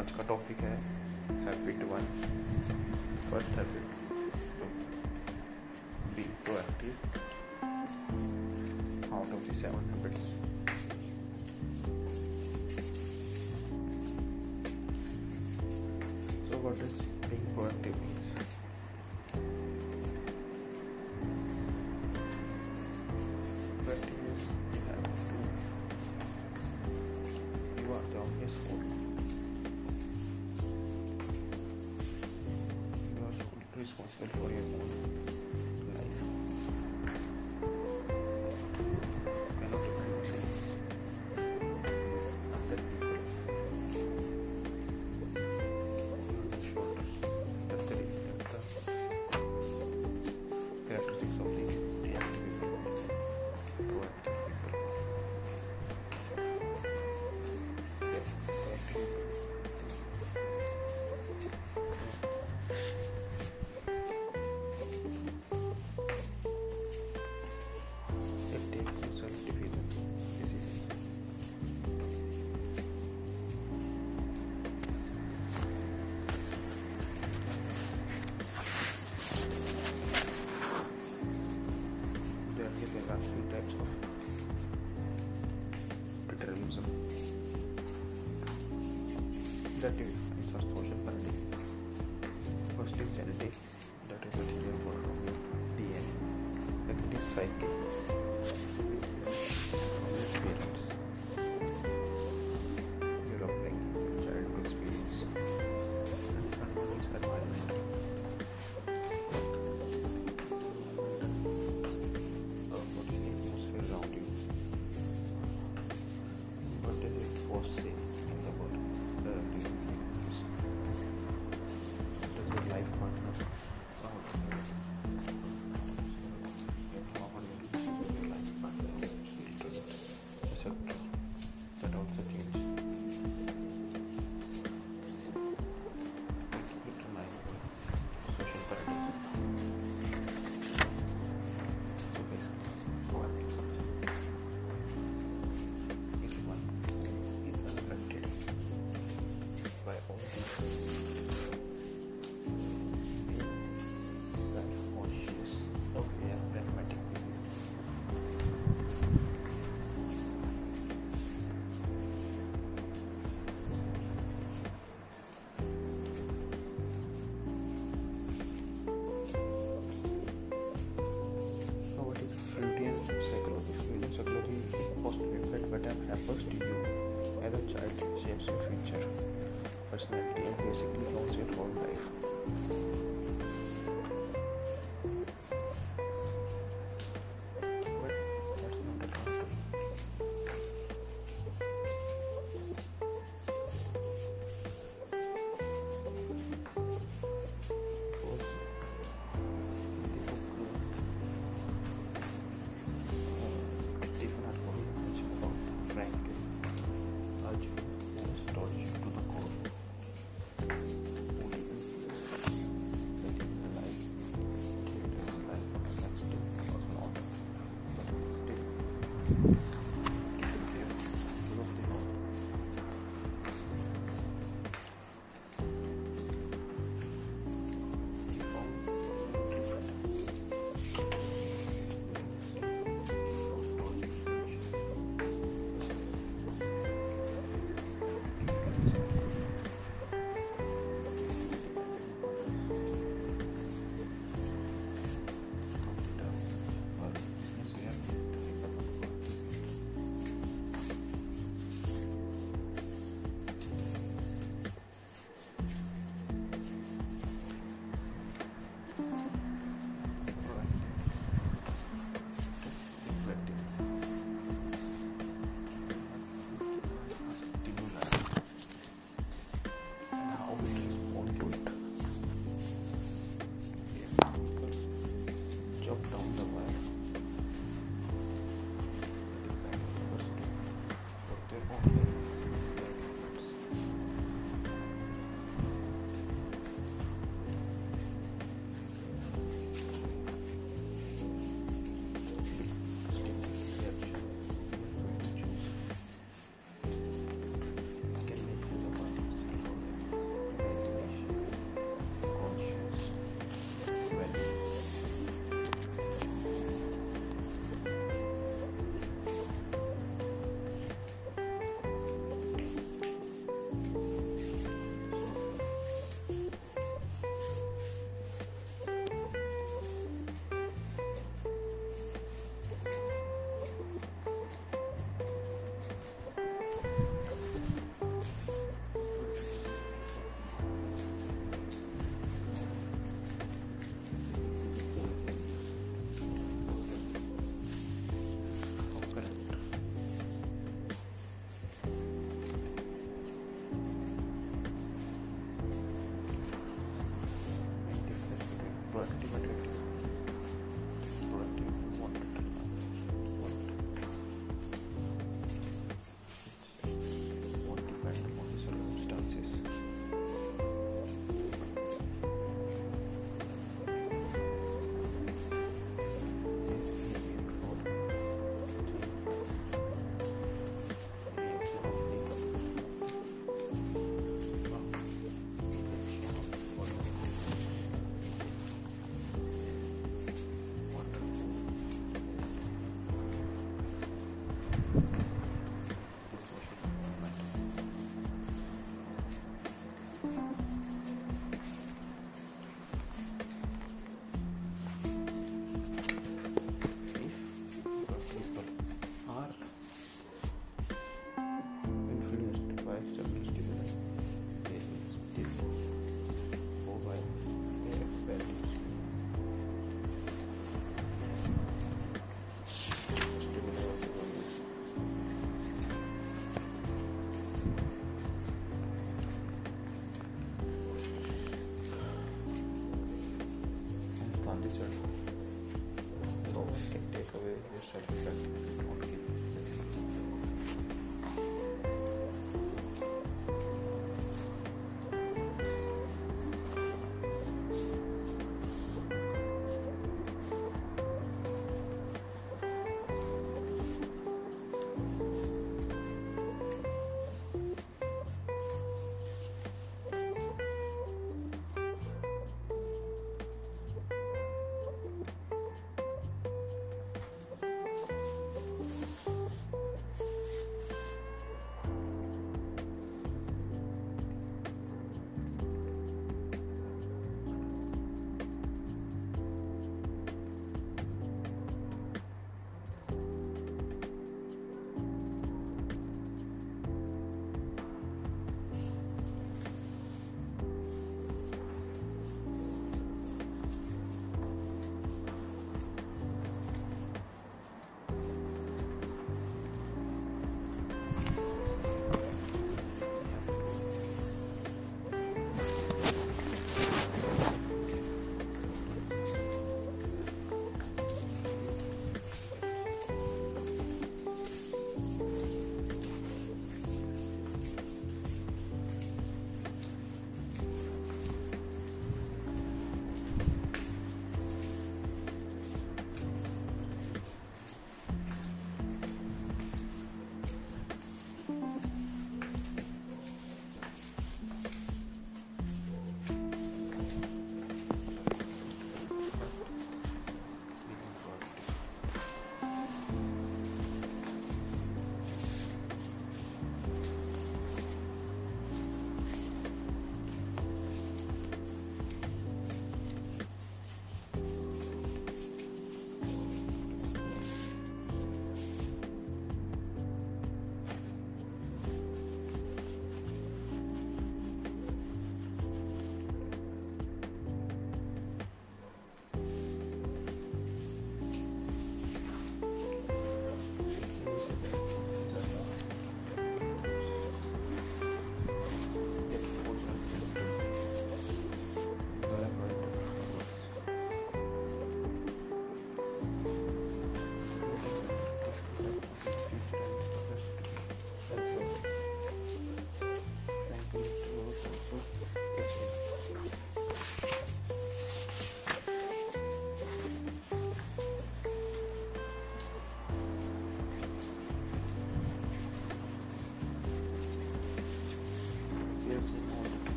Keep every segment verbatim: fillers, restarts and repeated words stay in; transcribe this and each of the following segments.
आज का टॉपिक है habit one. First habit, be proactive out of the seven habits. So what is being proactive means? Responsible for your own life. You cannot depend on other people. That's the characteristics of the reactive people, proactive people. Yes, proactive people. That is our social family. First is genetic, that is what is involved from your D N A. Second is psychic, from your parents, your upbringing, childhood experience, and family environment. What is the atmosphere around you? What is it post say? Happens to you as a child shapes your future, personality, and basically forms your whole life. But that's not a problem. Stephen Harcourt.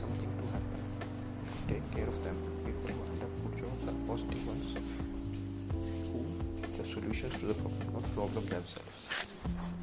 something to happen. Take care of them. Everyone, the good jobs are positive ones who the solutions to the problem, not problem themselves.